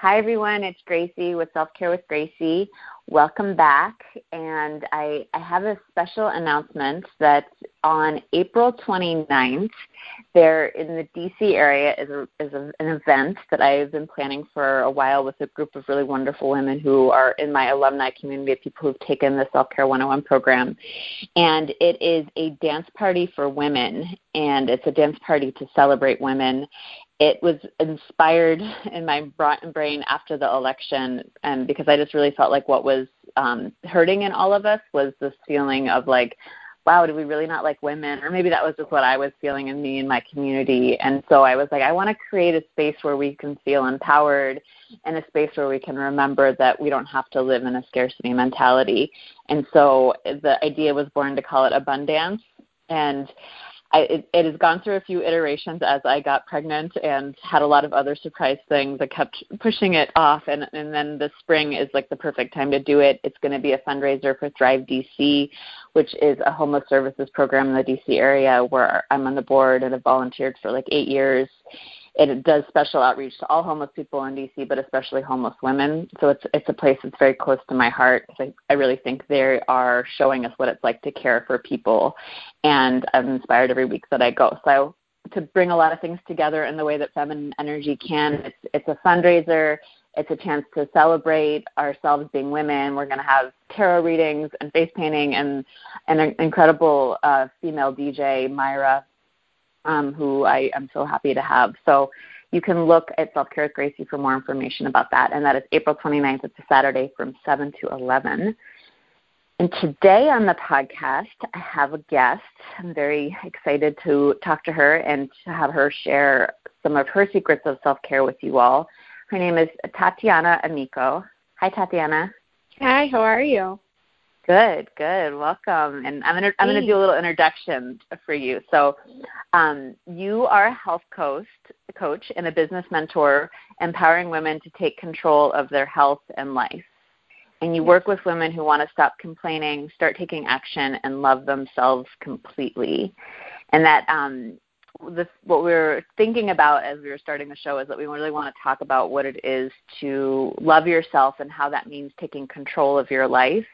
Hi, everyone. It's Gracie with Self Care with Gracie. Welcome back. And I have a special announcement that on April 29th, there in the DC area is an event that I've been planning for a while with a group of really wonderful women who are in my alumni community of people who've taken the Self Care 101 program. And it is a dance party for women, and it's a dance party to celebrate women. It was inspired in my brain after the election, and because I just really felt like what was hurting in all of us was this feeling of like, wow, do we really not like women? Or maybe that was just what I was feeling in me and my community. And so I was like, I want to create a space where we can feel empowered and a space where we can remember that we don't have to live in a scarcity mentality. And so the idea was born to call it Abundance. And it has gone through a few iterations as I got pregnant and had a lot of other surprise things. I kept pushing it off, and then this spring is like the perfect time to do it. It's going to be a fundraiser for Thrive DC, which is a homeless services program in the DC area where I'm on the board and have volunteered for like 8 years. And it does special outreach to all homeless people in DC, but especially homeless women. So it's a place that's very close to my heart, because I really think they are showing us what it's like to care for people. And I'm inspired every week that I go. So to bring a lot of things together in the way that feminine energy can, it's a fundraiser. It's a chance to celebrate ourselves being women. We're going to have tarot readings and face painting and an incredible female DJ, Myra, who I am so happy to have. So you can look at Self Care with Gracie for more information about that. And that is April 29th. It's a Saturday from 7 to 11. And today on the podcast, I have a guest. I'm very excited to talk to her and to have her share some of her secrets of self-care with you all. Her name is Tatiana Amico. Hi, Tatiana. Hi, how are you? Good. Welcome. And I'm gonna do a little introduction for you. So you are a health coach and a business mentor, empowering women to take control of their health and life. And you work with women who want to stop complaining, start taking action, and love themselves completely. And that what we were thinking about as we were starting the show is that we really want to talk about what it is to love yourself and how that means taking control of your life.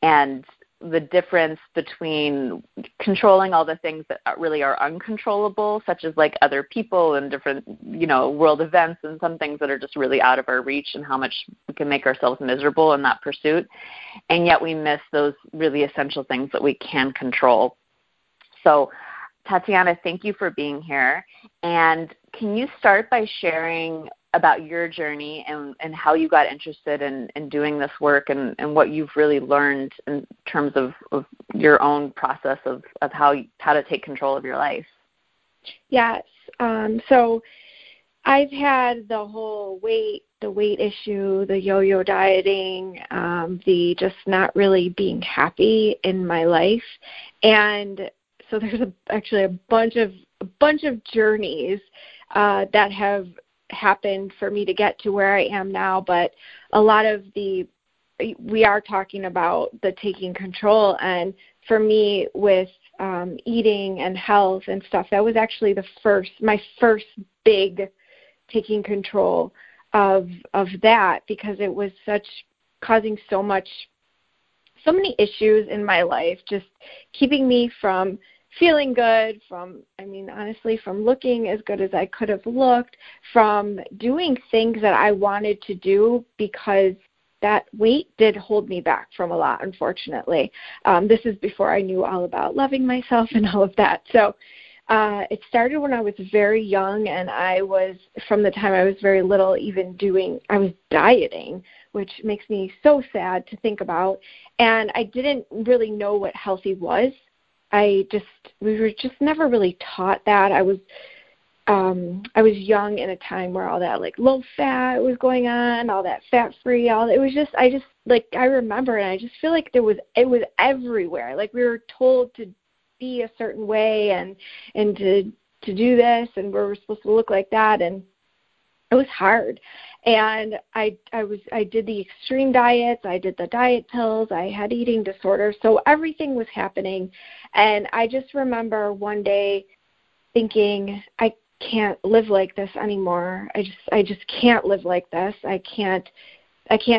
And the difference between controlling all the things that really are uncontrollable, such as like other people and different, world events, and some things that are just really out of our reach, and how much we can make ourselves miserable in that pursuit. And yet we miss those really essential things that we can control. So, Tatiana, thank you for being here. And can you start by sharing about your journey and how you got interested in doing this work and what you've really learned in terms of your own process of how to take control of your life? Yes. So I've had the whole weight issue, the yo-yo dieting, the just not really being happy in my life. And so there's actually a bunch of journeys that have happened for me to get to where I am now, but a lot of we are talking about the taking control, and for me with eating and health and stuff, that was actually my first big taking control of that, because it was causing so many issues in my life, just keeping me from feeling good, from looking as good as I could have looked, from doing things that I wanted to do, because that weight did hold me back from a lot, unfortunately. This is before I knew all about loving myself and all of that. So it started when I was very young, and from the time I was very little, I was dieting, which makes me so sad to think about. And I didn't really know what healthy was. We were just never really taught that. I was young in a time where all that like low fat was going on, all that fat free, I remember, and I just feel like it was everywhere. Like we were told to be a certain way and to do this, and we were supposed to look like that, and it was hard. And I did the extreme diets, I did the diet pills, I had eating disorders, so everything was happening. And I just remember one day thinking, I can't live like this anymore. I just can't live like this. I can't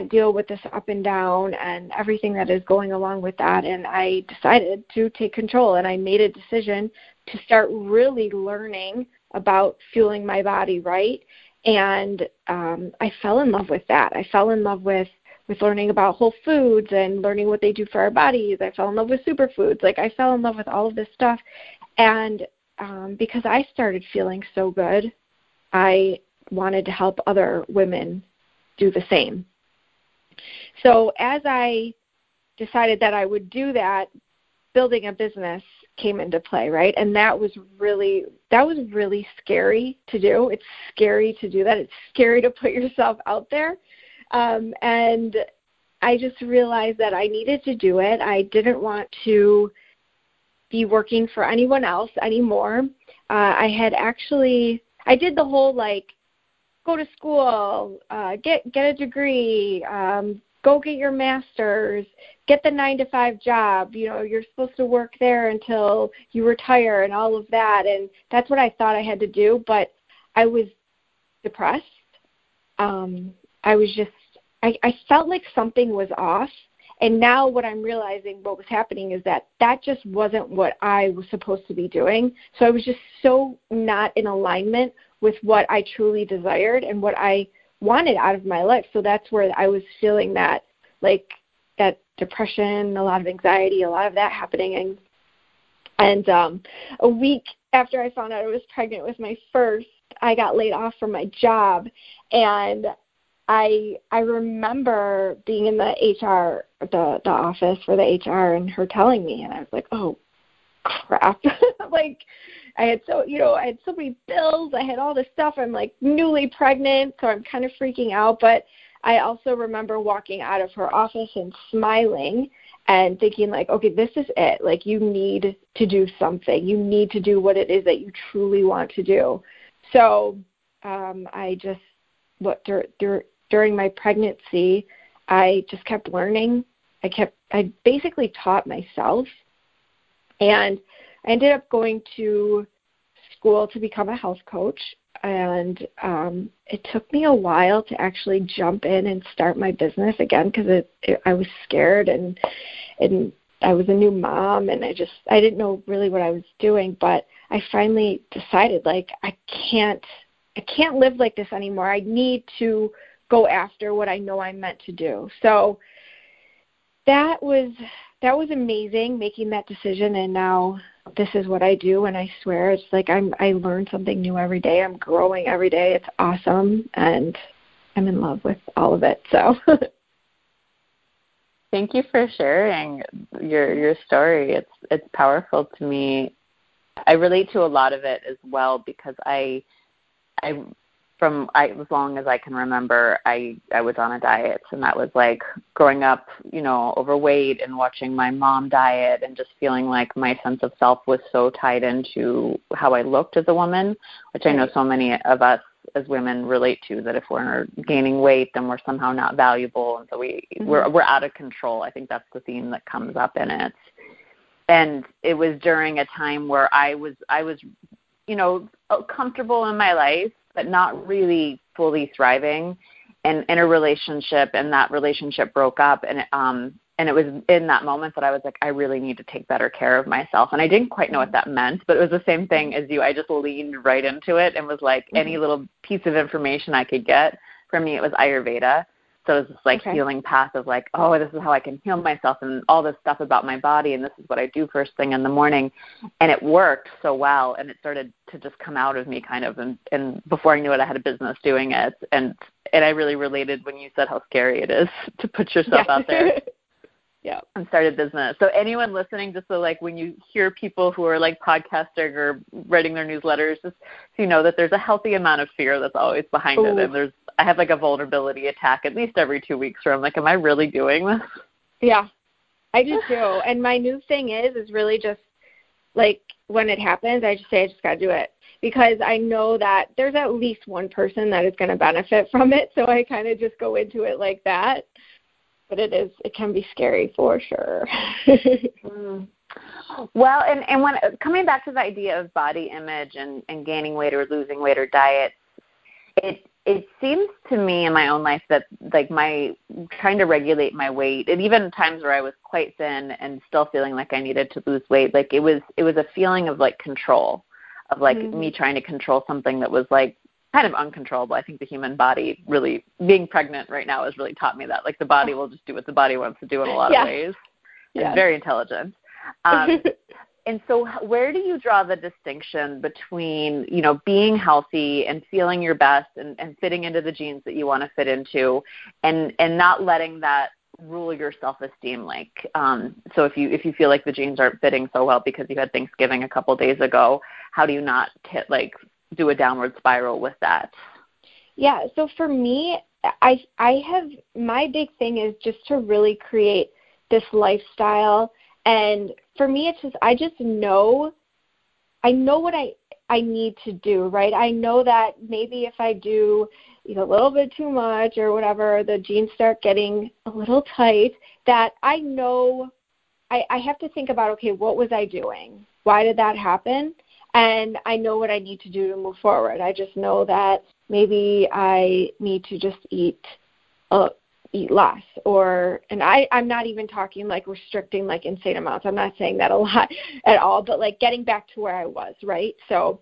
deal with this up and down and everything that is going along with that. And I decided to take control, and I made a decision to start really learning about fueling my body right. And I fell in love with that. I fell in love with learning about whole foods and learning what they do for our bodies. I fell in love with superfoods. Like, I fell in love with all of this stuff. And because I started feeling so good, I wanted to help other women do the same. So as I decided that I would do that, building a business came into play, right? And that was really scary to do. It's scary to do that. It's scary to put yourself out there. And I just realized that I needed to do it. I didn't want to be working for anyone else anymore. I did the whole, like, go to school, get a degree, go get your master's, get the 9-to-5 job. You know, you're supposed to work there until you retire and all of that. And that's what I thought I had to do, but I was depressed. I felt like something was off. And now what I'm realizing what was happening is that just wasn't what I was supposed to be doing. So I was just so not in alignment with what I truly desired and what I wanted out of my life. So that's where I was feeling that, like, that depression, a lot of anxiety, a lot of that happening. And a week after I found out I was pregnant with my first, I got laid off from my job. And I remember being in the HR, the office for the HR, and her telling me, and I was like, oh, crap. Like, I had so many bills. I had all this stuff. I'm, like, newly pregnant, so I'm kind of freaking out. But I also remember walking out of her office and smiling and thinking, like, okay, this is it. Like, you need to do something. You need to do what it is that you truly want to do. So during my pregnancy, I just kept learning. I basically taught myself, and I ended up going to school to become a health coach. And it took me a while to actually jump in and start my business again, because I was scared, and I was a new mom, and I didn't know really what I was doing. But I finally decided, like, I can't live like this anymore. I need to go after what I know I'm meant to do. So that was amazing, making that decision. And now this is what I do. And I swear, it's like I learn something new every day. I'm growing every day. It's awesome. And I'm in love with all of it. So thank you for sharing your story. It's powerful to me. I relate to a lot of it as well, because as long as I can remember, I was on a diet, and that was like growing up, you know, overweight and watching my mom diet and just feeling like my sense of self was so tied into how I looked as a woman, which I know so many of us as women relate to, that if we're gaining weight, then we're somehow not valuable. And so we're out of control. I think that's the theme that comes up in it. And it was during a time where I was, you know, comfortable in my life, but not really fully thriving, and in a relationship, and that relationship broke up. And it was in that moment that I was like, I really need to take better care of myself. And I didn't quite know what that meant, but it was the same thing as you. I just leaned right into it and was like, any little piece of information I could get. For me, it was Ayurveda. So it was this, like, healing path of, like, oh, this is how I can heal myself, and all this stuff about my body, and this is what I do first thing in the morning. And it worked so well, and it started to just come out of me kind of, and before I knew it, I had a business doing it. And I really related when you said how scary it is to put yourself out there. Yeah, and start a business. So anyone listening, just so, like, when you hear people who are, like, podcasting or writing their newsletters, just so you know that there's a healthy amount of fear that's always behind it. And I have, like, a vulnerability attack at least every 2 weeks where I'm like, am I really doing this? Yeah, I do too. And my new thing is really just, like, when it happens, I just say I just got to do it, because I know that there's at least one person that is going to benefit from it. So I kind of just go into it like that. But it can be scary for sure. Well, and when coming back to the idea of body image and gaining weight or losing weight or diets, it seems to me in my own life that, like, my trying to regulate my weight, and even times where I was quite thin and still feeling like I needed to lose weight, like it was a feeling of, like, control, of, like, mm-hmm. me trying to control something that was, like, kind of uncontrollable. I think the human body, really being pregnant right now, has really taught me that, like, the body will just do what the body wants to do in a lot yeah. of ways. Yes. It's very intelligent. And so where do you draw the distinction between, you know, being healthy and feeling your best and fitting into the jeans that you want to fit into and not letting that rule your self-esteem? Like, so if you feel like the jeans aren't fitting so well because you had Thanksgiving a couple days ago, how do you not do a downward spiral with that? Yeah. So for me, my big thing is just to really create this lifestyle. And for me, it's just, I know what I need to do, right? I know that maybe if I do, you know, a little bit too much or whatever, the jeans start getting a little tight, that I know I have to think about, okay, what was I doing? Why did that happen? And I know what I need to do to move forward. I just know that maybe I need to just eat less, or, and I'm not even talking, like, restricting, like, insane amounts. I'm not saying that a lot at all, but, like, getting back to where I was, right? So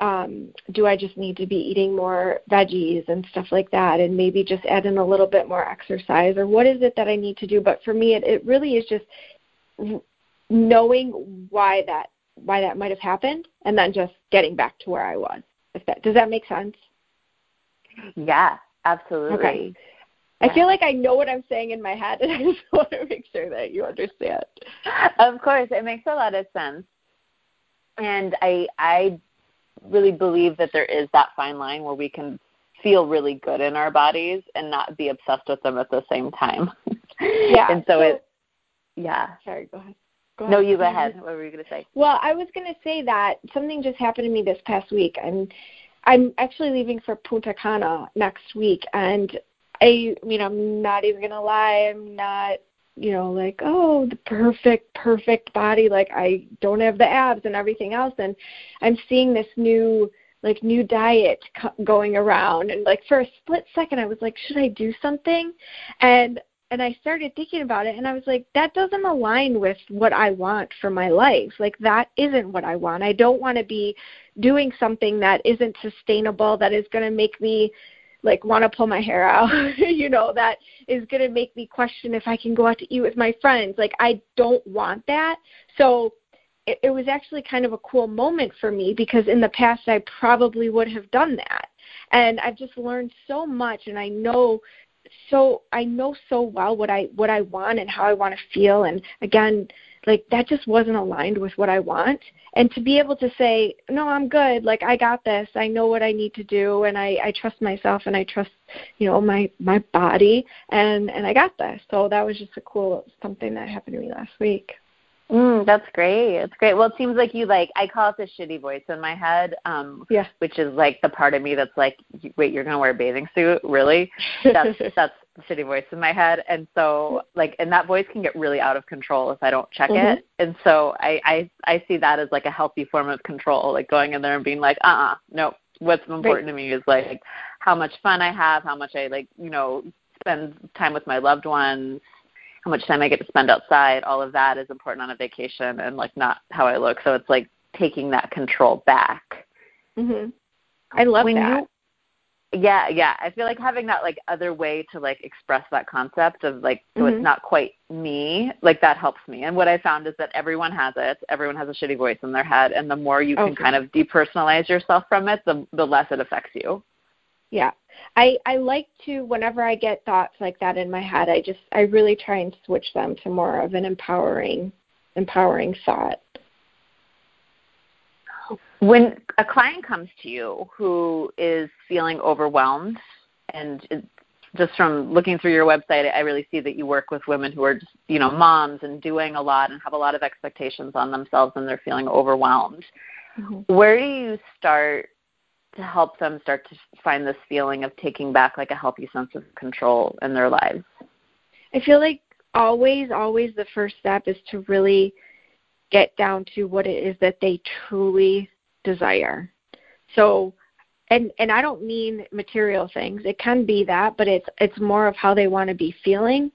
do I just need to be eating more veggies and stuff like that, and maybe just add in a little bit more exercise, or what is it that I need to do? But for me, it really is just knowing why that might have happened, and then just getting back to where I was. Does that make sense? Yeah, absolutely. Okay. I feel like I know what I'm saying in my head, and I just want to make sure that you understand. Of course. It makes a lot of sense. And I really believe that there is that fine line where we can feel really good in our bodies and not be obsessed with them at the same time. Yeah. And so yeah. Sorry, go ahead. No, you go ahead. What were you going to say? Well, I was going to say that something just happened to me this past week. I'm actually leaving for Punta Cana next week, and I'm not even going to lie. I'm not, you know, like, oh, the perfect body. Like, I don't have the abs and everything else. And I'm seeing this new diet going around. And, like, for a split second, I was like, should I do something? And I started thinking about it, and I was like, that doesn't align with what I want for my life. Like, that isn't what I want. I don't want to be doing something that isn't sustainable, that is going to make me, like, want to pull my hair out, you know, that is going to make me question if I can go out to eat with my friends. Like, I don't want that. So it was actually kind of a cool moment for me, because in the past I probably would have done that. And I've just learned so much, and I know so well what I want and how I want to feel. And again, like, that just wasn't aligned with what I want. And to be able to say, no, I'm good. Like, I got this. I know what I need to do. And I trust myself, and I trust, you know, my body, and I got this. So that was just a cool something that happened to me last week. That's great. It's great. Well, it seems like you, like, I call it the shitty voice in my head, which is, like, the part of me that's like, wait, you're going to wear a bathing suit? Really? That's the shitty voice in my head. And so, like, and that voice can get really out of control if I don't check mm-hmm. it. And so I see that as, like, a healthy form of control, like, going in there and being like, no, what's important right. to me is, like, how much fun I have, how much I, like, you know, spend time with my loved ones, how much time I get to spend outside. All of that is important on a vacation, and, like, not how I look. So it's, like, taking that control back. Mm-hmm. I love that. Yeah. I feel like having that, like, other way to, like, express that concept of, like, so mm-hmm. it's not quite me, like, that helps me. And what I found is that everyone has it. Everyone has a shitty voice in their head. And the more you can kind of depersonalize yourself from it, the less it affects you. Yeah. I like to, whenever I get thoughts like that in my head, I really try and switch them to more of an empowering thought. When a client comes to you who is feeling overwhelmed, and just from looking through your website, I really see that you work with women who are just, you know, moms and doing a lot and have a lot of expectations on themselves, and they're feeling overwhelmed. Mm-hmm. Where do you start to help them start to find this feeling of taking back, like, a healthy sense of control in their lives? I feel like always the first step is to really get down to what it is that they truly desire. So, and I don't mean material things. It can be that, but it's more of how they want to be feeling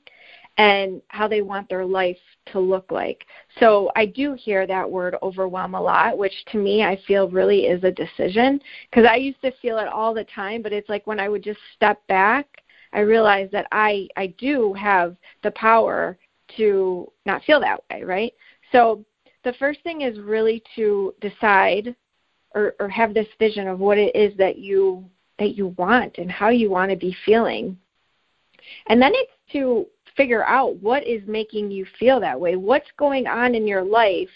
and how they want their life to look like. So I do hear that word overwhelm a lot, which to me I feel really is a decision, because I used to feel it all the time, but it's like when I would just step back, I realized that I do have the power to not feel that way, right? So the first thing is really to decide or have this vision of what it is that you want and how you want to be feeling. And then it's to figure out what is making you feel that way. What's going on in your life?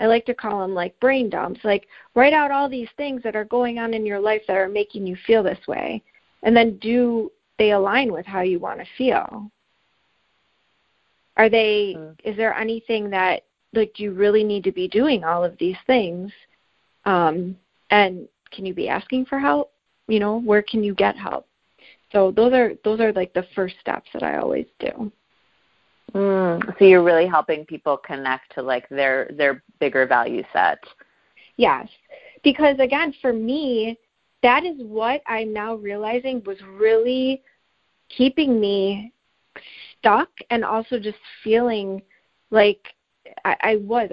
I like to call them like brain dumps. Like write out all these things that are going on in your life that are making you feel this way. And then do they align with how you want to feel? Is there anything that, like, do you really need to be doing all of these things? And can you be asking for help? You know, where can you get help? So those are like the first steps that I always do. So you're really helping people connect to like their bigger value set. Yes. Because again, for me, that is what I'm now realizing was really keeping me stuck and also just feeling like I was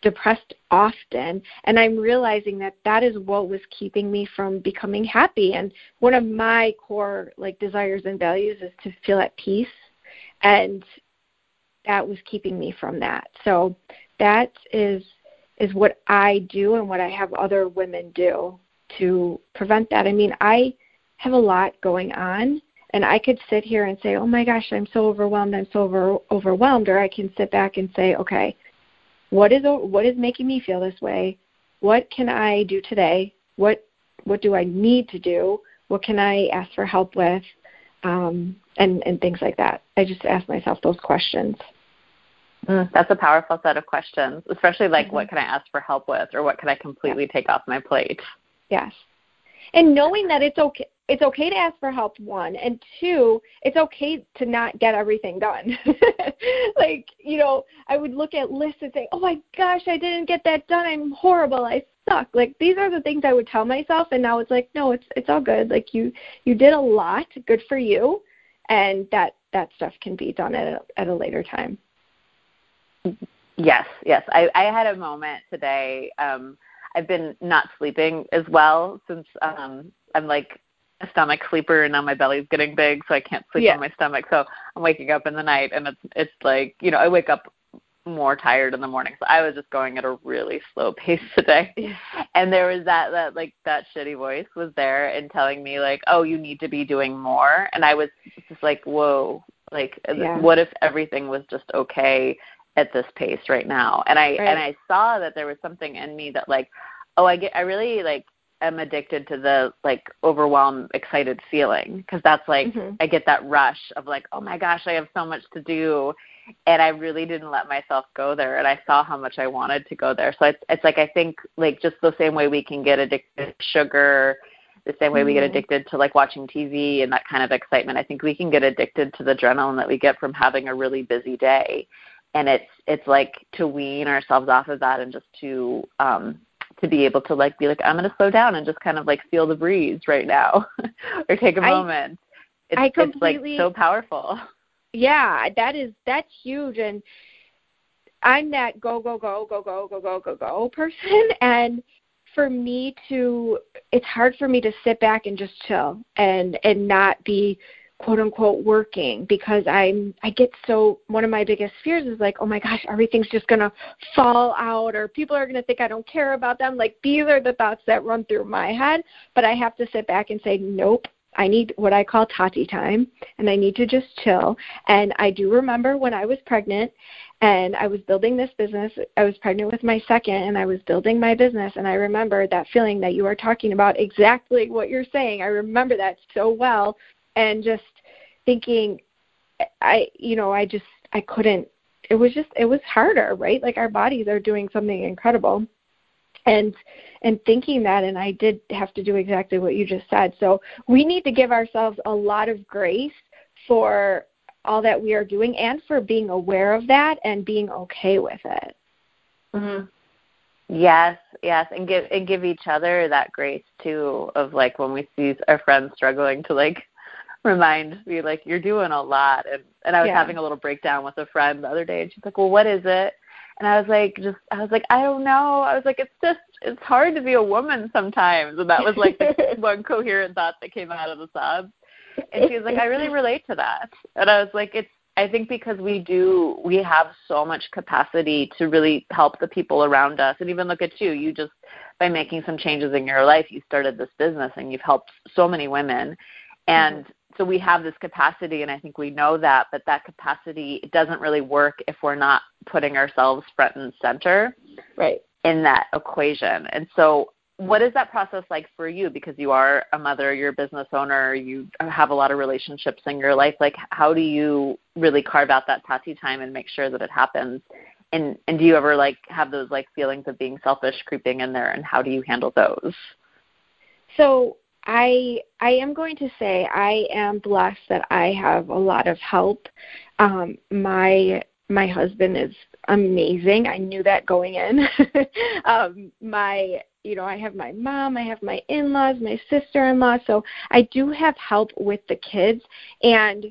depressed often. And I'm realizing that is what was keeping me from becoming happy. And one of my core like desires and values is to feel at peace. And that was keeping me from that. So that is what I do and what I have other women do to prevent that. I mean, I have a lot going on, and I could sit here and say, oh my gosh, I'm so overwhelmed. Or I can sit back and say, okay, what is making me feel this way? What can I do today? What do I need to do? What can I ask for help with? And things like that. I just ask myself those questions. That's a powerful set of questions, especially like what can I ask for help with, or what can I completely take off my plate? Yes. And knowing that it's okay to ask for help, one, and two, it's okay to not get everything done. Like, you know, I would look at lists and say, oh my gosh, I didn't get that done. I'm horrible. I suck. Like, these are the things I would tell myself, and now it's like, no, it's all good. Like you did a lot. Good for you. And that stuff can be done at a later time. Yes. I had a moment today. I've been not sleeping as well since I'm like a stomach sleeper, and now my belly's getting big, so I can't sleep on my stomach. So I'm waking up in the night, and it's like, you know, I wake up more tired in the morning. So I was just going at a really slow pace today. Yeah. And there was that like that shitty voice was there and telling me like, oh, you need to be doing more. And I was just like, whoa, like what if everything was just okay at this pace right now? And I saw that there was something in me that like, oh, I really like am addicted to the like overwhelmed, excited feeling. 'Cause that's like, I get that rush of like, oh my gosh, I have so much to do. And I really didn't let myself go there. And I saw how much I wanted to go there. So it's like, I think like just the same way we can get addicted to sugar, the same way we get addicted to like watching TV and that kind of excitement, I think we can get addicted to the adrenaline that we get from having a really busy day. And it's like to wean ourselves off of that, and just to be able to like be like, I'm going to slow down and just kind of like feel the breeze right now, or take a moment. It's like so powerful. Yeah, that's huge. And I'm that go person, and it's hard for me to sit back and just chill and not be quote unquote working, because I get so, one of my biggest fears is like, oh my gosh, everything's just going to fall out, or people are going to think I don't care about them. Like, these are the thoughts that run through my head, but I have to sit back and say, nope, I need what I call Tati time, and I need to just chill. And I do remember when I was pregnant and I was building this business, I was pregnant with my second and I was building my business. And I remember that feeling that you are talking about, exactly what you're saying. I remember that so well. And just thinking, I couldn't, it was harder, right? Like, our bodies are doing something incredible, and thinking that, and I did have to do exactly what you just said. So we need to give ourselves a lot of grace for all that we are doing and for being aware of that and being okay with it. Mm-hmm. Yes, yes, and give each other that grace too of like when we see our friends struggling to like remind me like you're doing a lot. And I was having a little breakdown with a friend the other day, and she's like, "Well, what is it?" And I was like, "I don't know." I was like, it's hard to be a woman sometimes, and that was like the one coherent thought that came out of the sobs. And she was like, "I really relate to that." And I was like, I think because we have so much capacity to really help the people around us. And even look at you, you just, by making some changes in your life, you started this business and you've helped so many women. And so we have this capacity, and I think we know that, but that capacity, it doesn't really work if we're not putting ourselves front and center in that equation. And so what is that process like for you? Because you are a mother, you're a business owner, you have a lot of relationships in your life. Like, how do you really carve out that Tati time and make sure that it happens? And do you ever like have those like feelings of being selfish creeping in there, and how do you handle those? So I am going to say I am blessed that I have a lot of help. My husband is amazing. I knew that going in. I have my mom, I have my in-laws, my sister-in-law. So I do have help with the kids. And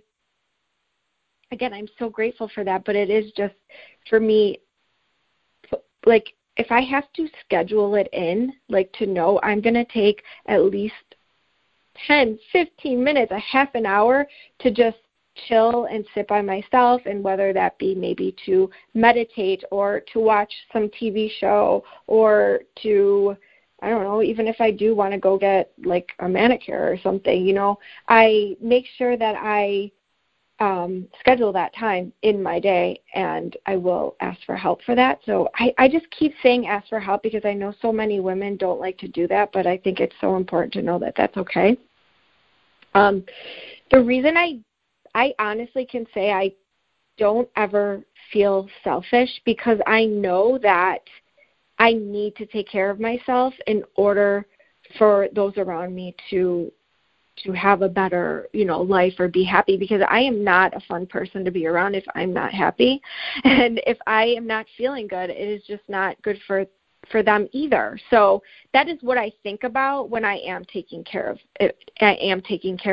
again, I'm so grateful for that. But it is just, for me, like if I have to schedule it in, like to know I'm going to take at least 10, 15 minutes, a half an hour to just chill and sit by myself, and whether that be maybe to meditate or to watch some TV show or to, I don't know, even if I do want to go get like a manicure or something, you know, I make sure that I schedule that time in my day, and I will ask for help for that. So I just keep saying ask for help because I know so many women don't like to do that, but I think it's so important to know that that's okay. The reason I honestly can say I don't ever feel selfish because I know that I need to take care of myself in order for those around me to have a better, life or be happy, because I am not a fun person to be around if I'm not happy. And if I am not feeling good, it is just not good for them either. So that is what I think about when I am taking care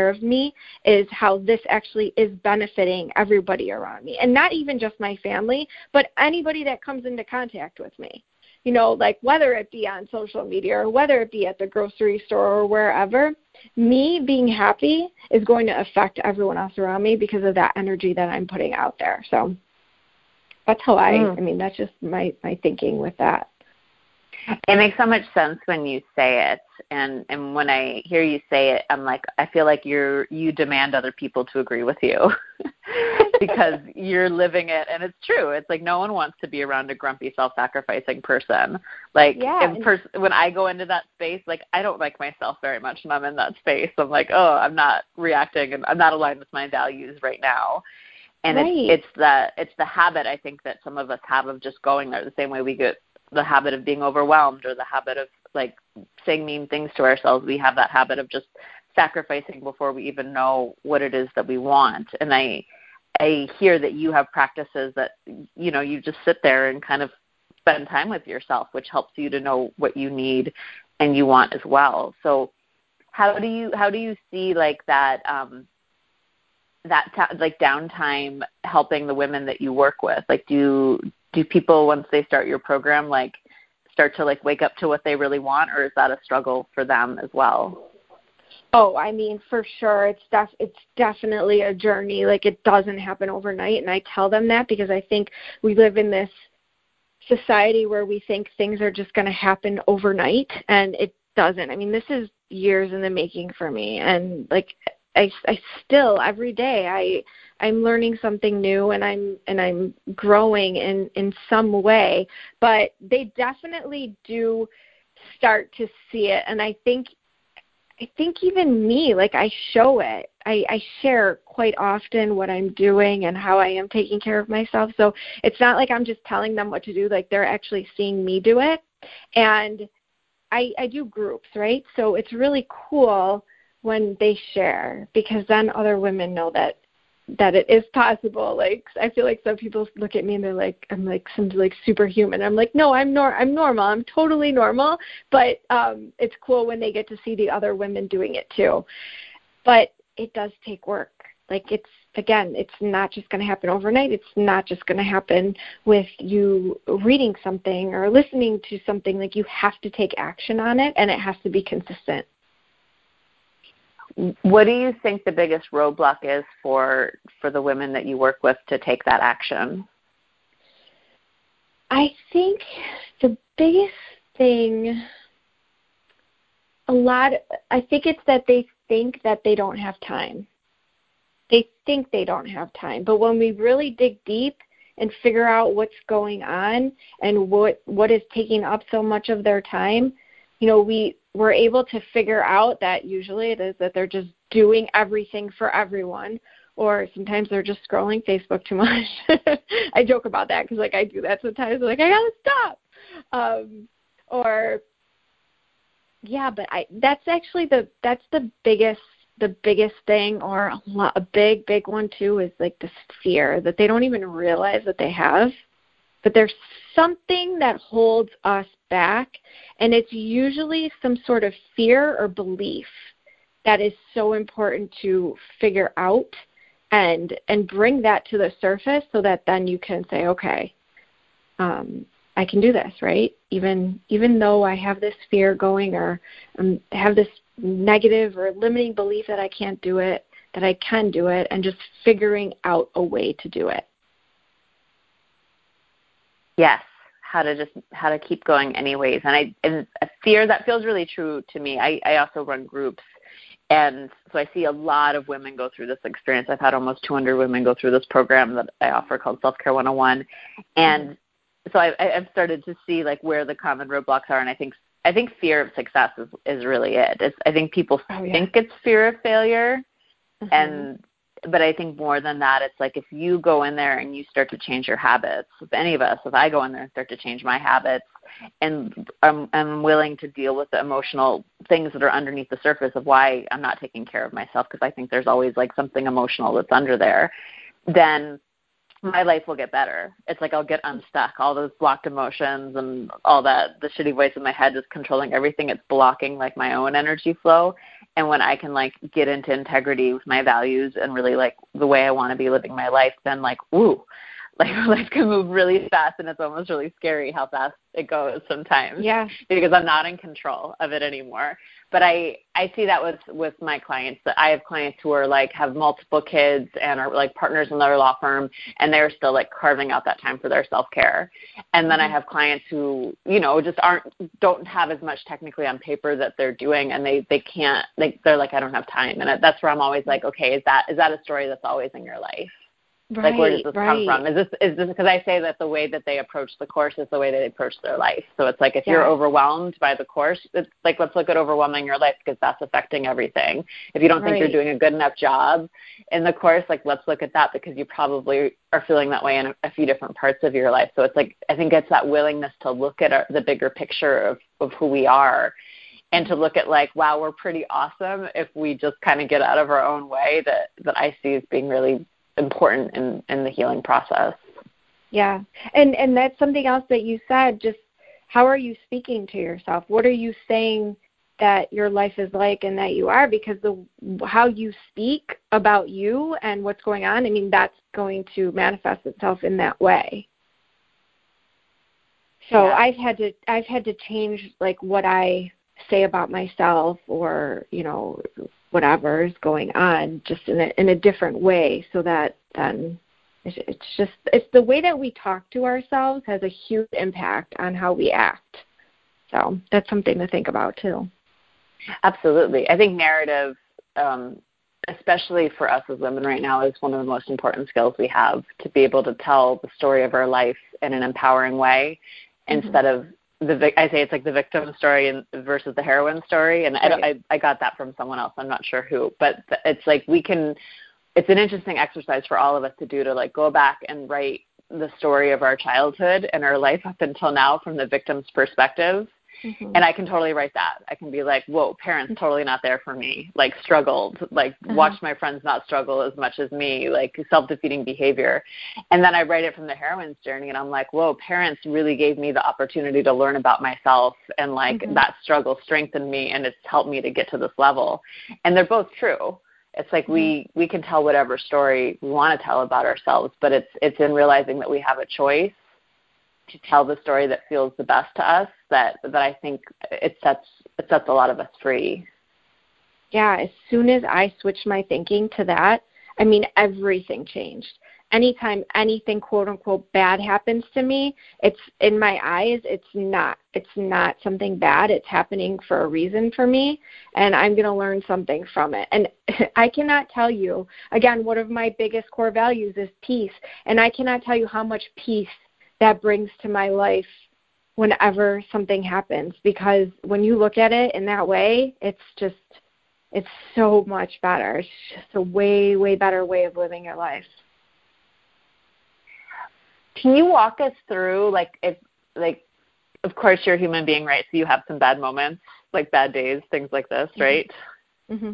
of me, is how this actually is benefiting everybody around me, and not even just my family, but anybody that comes into contact with me, like whether it be on social media or whether it be at the grocery store or wherever, me being happy is going to affect everyone else around me because of that energy that I'm putting out there. So that's how that's just my thinking with that. It makes so much sense when you say it, and when I hear you say it, I'm like, I feel like you demand other people to agree with you because you're living it, and it's true. It's like no one wants to be around a grumpy, self-sacrificing person. Like when I go into that space, like I don't like myself very much when I'm in that space. I'm like, oh, I'm not reacting, and I'm not aligned with my values right now. And it's the habit, I think, that some of us have of just going there the same way we get the habit of being overwhelmed or the habit of like saying mean things to ourselves. We have that habit of just sacrificing before we even know what it is that we want. And I hear that you have practices that, you just sit there and kind of spend time with yourself, which helps you to know what you need and you want as well. So how do you see like that downtime helping the women that you work with? Like, do people, once they start your program, like start to like wake up to what they really want, or is that a struggle for them as well? Oh, I mean, for sure. It's definitely a journey. Like, it doesn't happen overnight. And I tell them that because I think we live in this society where we think things are just going to happen overnight, and it doesn't. I mean, this is years in the making for me. And like, I still, every day, I'm learning something new, and I'm growing in some way. But they definitely do start to see it, and I think even me, like, I show it. I share quite often what I'm doing and how I am taking care of myself. So it's not like I'm just telling them what to do. Like, they're actually seeing me do it. And I do groups, right? So it's really cool when they share, because then other women know that that it is possible. Like, I feel like some people look at me and they're like, I'm like some like superhuman. I'm like, no, I'm normal. I'm totally normal. But it's cool when they get to see the other women doing it too. But it does take work. Like, it's, again, it's not just going to happen overnight. It's not just going to happen with you reading something or listening to something. Like, you have to take action on it, and it has to be consistent. What do you think the biggest roadblock is for the women that you work with to take that action? I think the biggest thing, I think it's that they think that they don't have time. They think they don't have time. But when we really dig deep and figure out what's going on and what is taking up so much of their time, you know, we're able to figure out that usually it is that they're just doing everything for everyone, or sometimes they're just scrolling Facebook too much. I joke about that because, like, I do that sometimes. Like, I gotta stop. That's actually the biggest thing, or a big one too, is like this fear that they don't even realize that they have. But there's something that holds us back, and it's usually some sort of fear or belief that is so important to figure out and bring that to the surface, so that then you can say, okay, I can do this, right? Even though I have this fear going, or have this negative or limiting belief that I can't do it, that I can do it, and just figuring out a way to do it. Yes, how to keep going anyways. And a fear that feels really true to me. I also run groups, and so I see a lot of women go through this experience. I've had almost 200 women go through this program that I offer called Self Care 101, and so I've started to see like where the common roadblocks are, and I think fear of success is really it. I think people think it's fear of failure, mm-hmm. But I think more than that, it's like if you go in there and you start to change your habits, if any of us, if I go in there and start to change my habits, and I'm willing to deal with the emotional things that are underneath the surface of why I'm not taking care of myself, because I think there's always like something emotional that's under there, then my life will get better. It's like I'll get unstuck. All those blocked emotions and all that, the shitty voice in my head is controlling everything. It's blocking like my own energy flow. And when I can like get into integrity with my values and really like the way I want to be living my life, then like, ooh, like life can move really fast, and it's almost really scary how fast it goes sometimes. Yeah. Because I'm not in control of it anymore. But I see that with my clients, that I have clients who are like have multiple kids and are like partners in their law firm, and they're still like carving out that time for their self-care. And then I have clients who, you know, just don't have as much technically on paper that they're doing, and they can't, like they're like, I don't have time. And that's where I'm always like, okay, is that a story that's always in your life? Right, like, where does this come from? Is this because I say that the way that they approach the course is the way that they approach their life. So it's like if you're overwhelmed by the course, it's like, let's look at overwhelming your life, because that's affecting everything. If you don't think you're doing a good enough job in the course, like let's look at that, because you probably are feeling that way in a few different parts of your life. So it's like, I think it's that willingness to look at the bigger picture of who we are, and to look at like, wow, we're pretty awesome if we just kind of get out of our own way, that I see as being really important in the healing process. Yeah. And that's something else that you said, just how are you speaking to yourself? What are you saying that your life is like and that you are? Because how you speak about you and what's going on, I mean, that's going to manifest itself in that way. So yeah. I've had to change like what I say about myself, or, you know, whatever is going on, just in a different way, so that then it's the way that we talk to ourselves has a huge impact on how we act. So that's something to think about too. Absolutely. I think narrative, especially for us as women right now, is one of the most important skills we have, to be able to tell the story of our life in an empowering way, mm-hmm. instead of I say it's like the victim story versus the heroine story, and I got that from someone else. I'm not sure who, but it's like it's an interesting exercise for all of us to do, to like go back and write the story of our childhood and our life up until now from the victim's perspective, Mm-hmm. And I can totally write that. I can be like, whoa, parents totally not there for me, like struggled, like uh-huh. watched my friends not struggle as much as me, like self-defeating behavior. And then I write it from the heroine's journey, and I'm like, whoa, parents really gave me the opportunity to learn about myself, and like mm-hmm. that struggle strengthened me, and it's helped me to get to this level. And they're both true. It's like we can tell whatever story we want to tell about ourselves, but it's in realizing that we have a choice to tell the story that feels the best to us, that I think it sets a lot of us free. Yeah, as soon as I switched my thinking to that, I mean, everything changed. Anytime anything, quote unquote, bad happens to me, it's in my eyes, it's not something bad. It's happening for a reason for me, and I'm going to learn something from it. And I cannot tell you, again, one of my biggest core values is peace, and I cannot tell you how much peace that brings to my life whenever something happens, because when you look at it in that way, it's so much better. It's just a way, way better way of living your life. Can you walk us through, of course you're a human being, right? So you have some bad moments, like bad days, things like this, mm-hmm. right? Mm-hmm.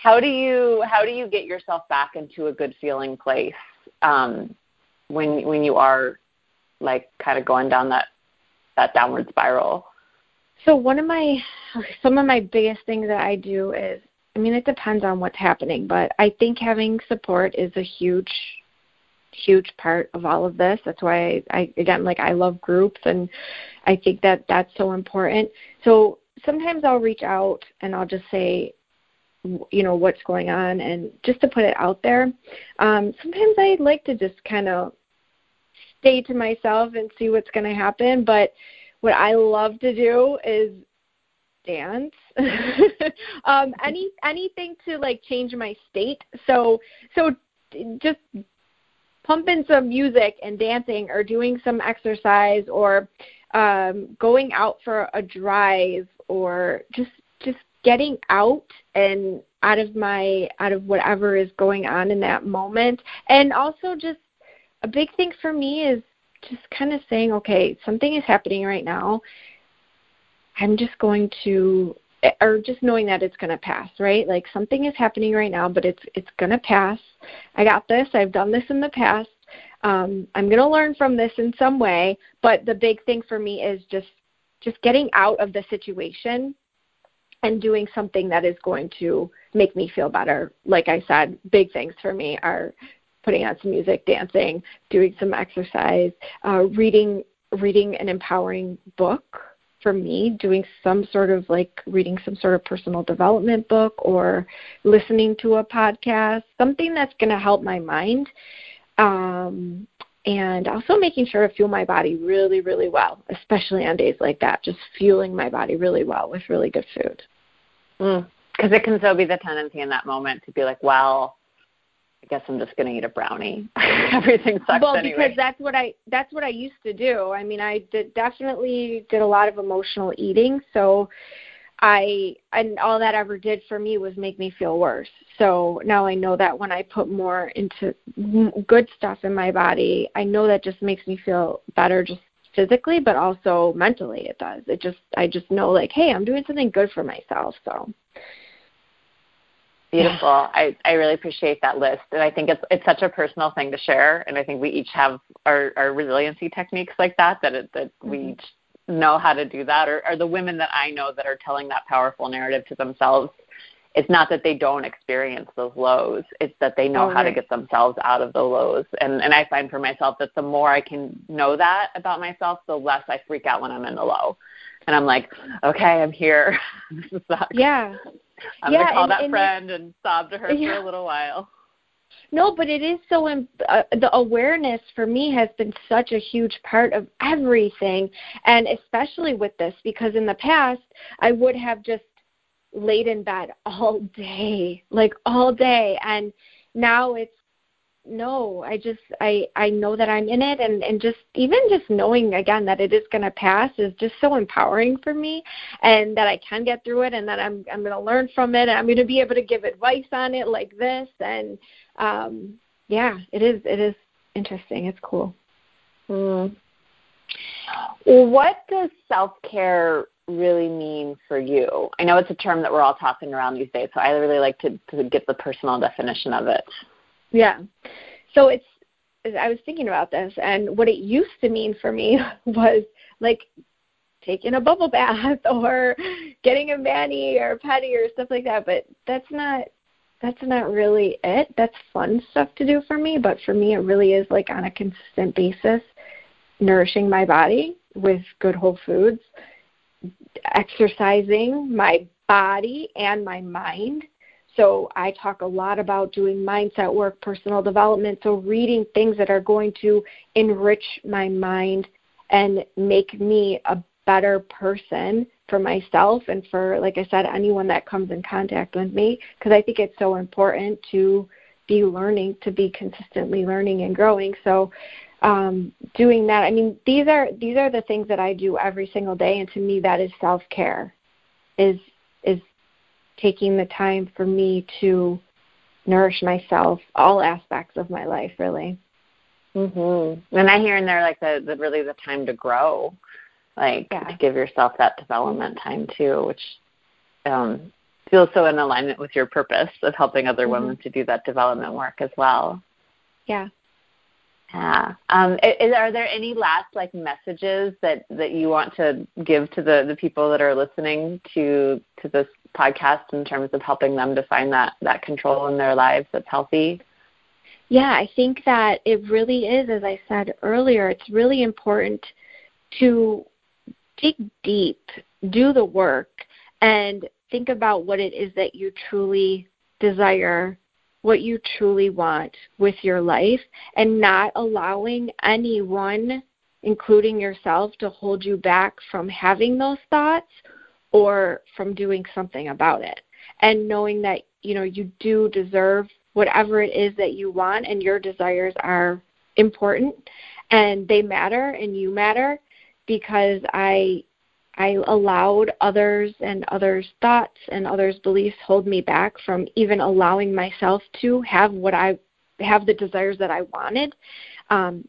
How do you get yourself back into a good feeling place when you are like kind of going down that downward spiral? So some of my biggest things that I do is, I mean, it depends on what's happening, but I think having support is a huge part of all of this. That's why I love groups, and I think that that's so important. So sometimes I'll reach out and I'll just say, you know, what's going on, and just to put it out there. Sometimes I like to just kind of stay to myself and see what's going to happen. But what I love to do is dance, anything to like change my state. So just pumping some music and dancing, or doing some exercise, or going out for a drive, or just getting out and out of whatever is going on in that moment. And also, just a big thing for me is just kind of saying, okay, something is happening right now. I'm just going to, or just knowing that it's going to pass, right? Like something is happening right now, but it's going to pass. I got this. I've done this in the past. I'm going to learn from this in some way. But the big thing for me is just getting out of the situation and doing something that is going to make me feel better. Like I said, big things for me are putting on some music, dancing, doing some exercise, reading an empowering book. For me, doing some sort of reading some sort of personal development book, or listening to a podcast, something that's going to help my mind. And also making sure to fuel my body really, really well, especially on days like that, just fueling my body really well with really good food. Because it can so be the tendency in that moment to be like, well, I guess I'm just going to eat a brownie. Everything sucks anyway. Well, because that's what I used to do. I mean, I definitely did a lot of emotional eating. So and all that ever did for me was make me feel worse. So now I know that when I put more into good stuff in my body, I know that just makes me feel better just physically, but also mentally it does. I just know like, hey, I'm doing something good for myself. So beautiful. I really appreciate that list. And I think it's such a personal thing to share. And I think we each have our resiliency techniques like that mm-hmm. we each know how to do that. Or the women that I know that are telling that powerful narrative to themselves, it's not that they don't experience those lows. It's that they know how to get themselves out of the lows. And I find for myself that the more I can know that about myself, the less I freak out when I'm in the low. And I'm like, okay, I'm here. This sucks. Yeah. I'm going to call that friend and sob to her for a little while. No, but it is so the awareness for me has been such a huge part of everything, and especially with this, because in the past I would have just laid in bed all day, and now it's no, I know that I'm in it, and just even just knowing again that it is going to pass is just so empowering for me, and that I can get through it, and that I'm going to learn from it, and I'm going to be able to give advice on it like this, and it is interesting. It's cool. What does self-care really mean for you? I know it's a term that we're all tossing around these days, so I really like to get the personal definition of it. Yeah. So it's, I was thinking about this, and what it used to mean for me was like taking a bubble bath or getting a mani or pedi or stuff like that, but that's not really it. That's fun stuff to do for me, but for me it really is like on a consistent basis nourishing my body with good whole foods, exercising my body and my mind. So I talk a lot about doing mindset work, personal development, so reading things that are going to enrich my mind and make me a better person for myself and for, like I said, anyone that comes in contact with me, because I think it's so important to be learning, to be consistently learning and growing. So doing that, I mean, these are the things that I do every single day, and to me that is self-care, is taking the time for me to nourish myself, all aspects of my life, really. Mm-hmm. And I hear in there like the really the time to grow, like to give yourself that development time too, which feels so in alignment with your purpose of helping other women to do that development work as well. Yeah. Yeah. Are there any last like messages that you want to give to the people that are listening to this podcast in terms of helping them to find that control in their lives that's healthy? Yeah, I think that it really is, as I said earlier, it's really important to dig deep, do the work, and think about what it is that you truly desire, what you truly want with your life, and not allowing anyone, including yourself, to hold you back from having those thoughts or from doing something about it. And knowing that, you know, you do deserve whatever it is that you want, and your desires are important and they matter and you matter, because I allowed others and others' thoughts and others' beliefs hold me back from even allowing myself to have what I have, the desires that I wanted.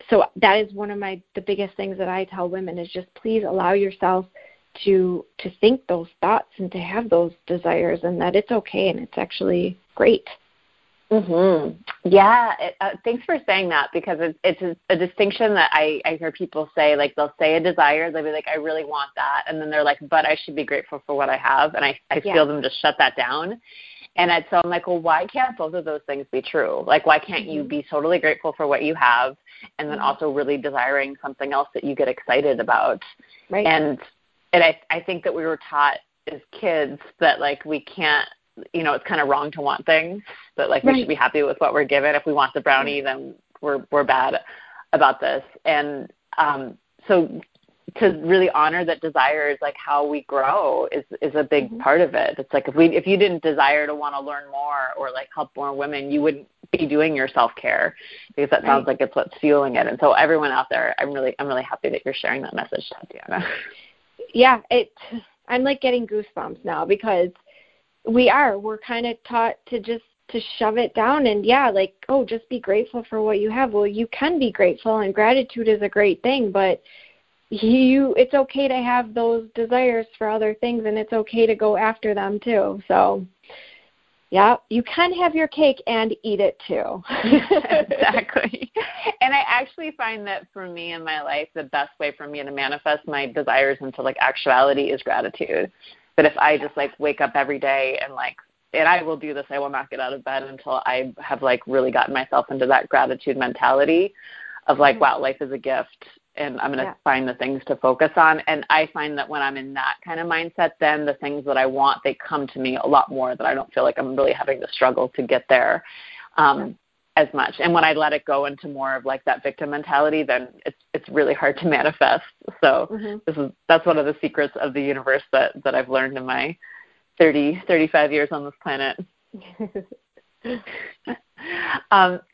So that is one of the biggest things that I tell women is just please allow yourself to think those thoughts and to have those desires, and that it's okay and it's actually great. Mm-hmm. Yeah. Thanks for saying that, because it's a distinction that I hear people say, like they'll say a desire, they'll be like, I really want that. And then they're like, but I should be grateful for what I have. And I feel them just shut that down. And so I'm like, well, why can't both of those things be true? Like, why can't you be totally grateful for what you have and then also really desiring something else that you get excited about? Right. And I think that we were taught as kids that like, we can't, you know, it's kind of wrong to want things, but like we should be happy with what we're given. If we want the brownie, then we're bad about this. And so to really honor that desire is like how we grow is a big part of it. It's like if you didn't desire to want to learn more or like help more women, you wouldn't be doing your self-care, because that sounds like it's what's fueling it. And so everyone out there, I'm really happy that you're sharing that message, Tatiana. Yeah, I'm like getting goosebumps now, because we're kind of taught to shove it down, and like, oh, just be grateful for what you have. Well, you can be grateful, and gratitude is a great thing, but it's okay to have those desires for other things, and it's okay to go after them too. So yeah, you can have your cake and eat it too. Exactly. And I actually find that for me in my life, the best way for me to manifest my desires into like actuality is gratitude. But if I just like wake up every day and like, and I will do this, I will not get out of bed until I have like really gotten myself into that gratitude mentality of like, wow, life is a gift, and I'm going to find the things to focus on. And I find that when I'm in that kind of mindset, then the things that I want, they come to me a lot more, that I don't feel like I'm really having to struggle to get there as much. And when I let it go into more of like that victim mentality, then it's really hard to manifest. So that's one of the secrets of the universe that I've learned in my 35 years on this planet.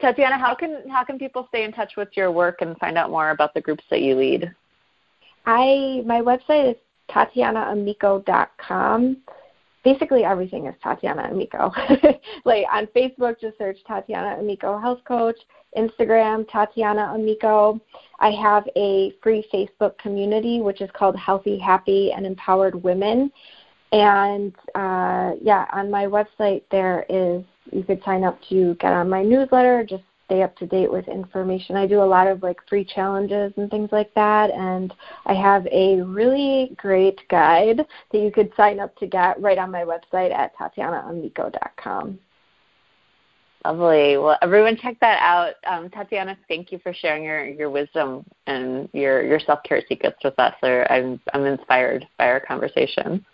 Tatiana, how can people stay in touch with your work and find out more about the groups that you lead? My website is tatianaamico.com. basically everything is Tatiana Amico. Like on Facebook, just search Tatiana Amico Health Coach. Instagram, Tatiana Amico. I have a free Facebook community, which is called Healthy, Happy, and Empowered Women. And, on my website there is, you could sign up to get on my newsletter, just stay up to date with information. I do a lot of free challenges and things like that. And I have a really great guide that you could sign up to get right on my website at TatianaAmico.com. Lovely. Well, everyone check that out. Tatiana, thank you for sharing your wisdom and your self-care secrets with us. I'm inspired by our conversation.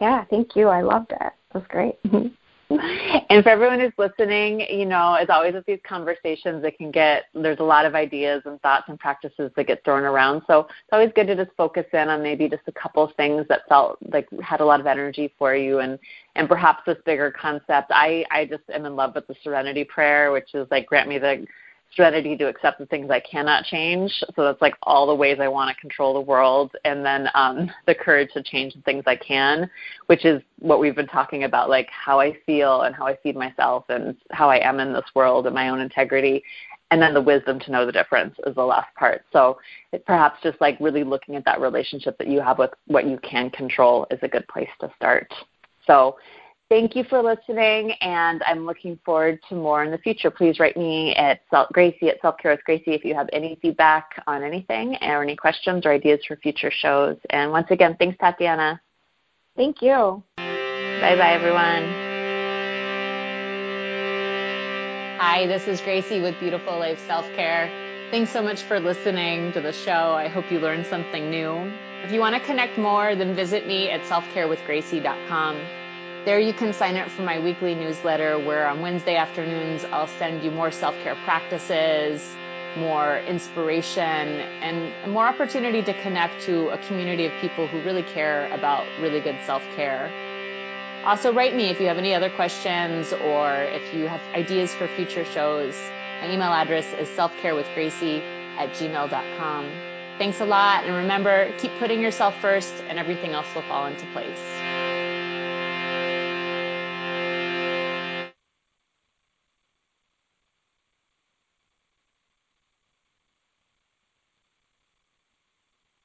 Yeah, thank you. I loved it. It was great. And for everyone who's listening, as always with these conversations, there's a lot of ideas and thoughts and practices that get thrown around. So it's always good to just focus in on maybe just a couple of things that felt like had a lot of energy for you and perhaps this bigger concept. I just am in love with the serenity prayer, which is grant me the serenity to accept the things I cannot change. So that's all the ways I want to control the world. And then the courage to change the things I can, which is what we've been talking about, how I feel and how I feed myself and how I am in this world and my own integrity. And then the wisdom to know the difference is the last part. So perhaps just really looking at that relationship that you have with what you can control is a good place to start. So thank you for listening, and I'm looking forward to more in the future. Please write me at Gracie at Self Care with Gracie if you have any feedback on anything or any questions or ideas for future shows. And once again, thanks, Tatiana. Thank you. Bye-bye, everyone. Hi, this is Gracie with Beautiful Life Self Care. Thanks so much for listening to the show. I hope you learned something new. If you want to connect more, then visit me at selfcarewithgracie.com. There you can sign up for my weekly newsletter where on Wednesday afternoons, I'll send you more self-care practices, more inspiration, and more opportunity to connect to a community of people who really care about really good self-care. Also, write me if you have any other questions or if you have ideas for future shows. My email address is selfcarewithgracie@gmail.com. Thanks a lot, and remember, keep putting yourself first and everything else will fall into place.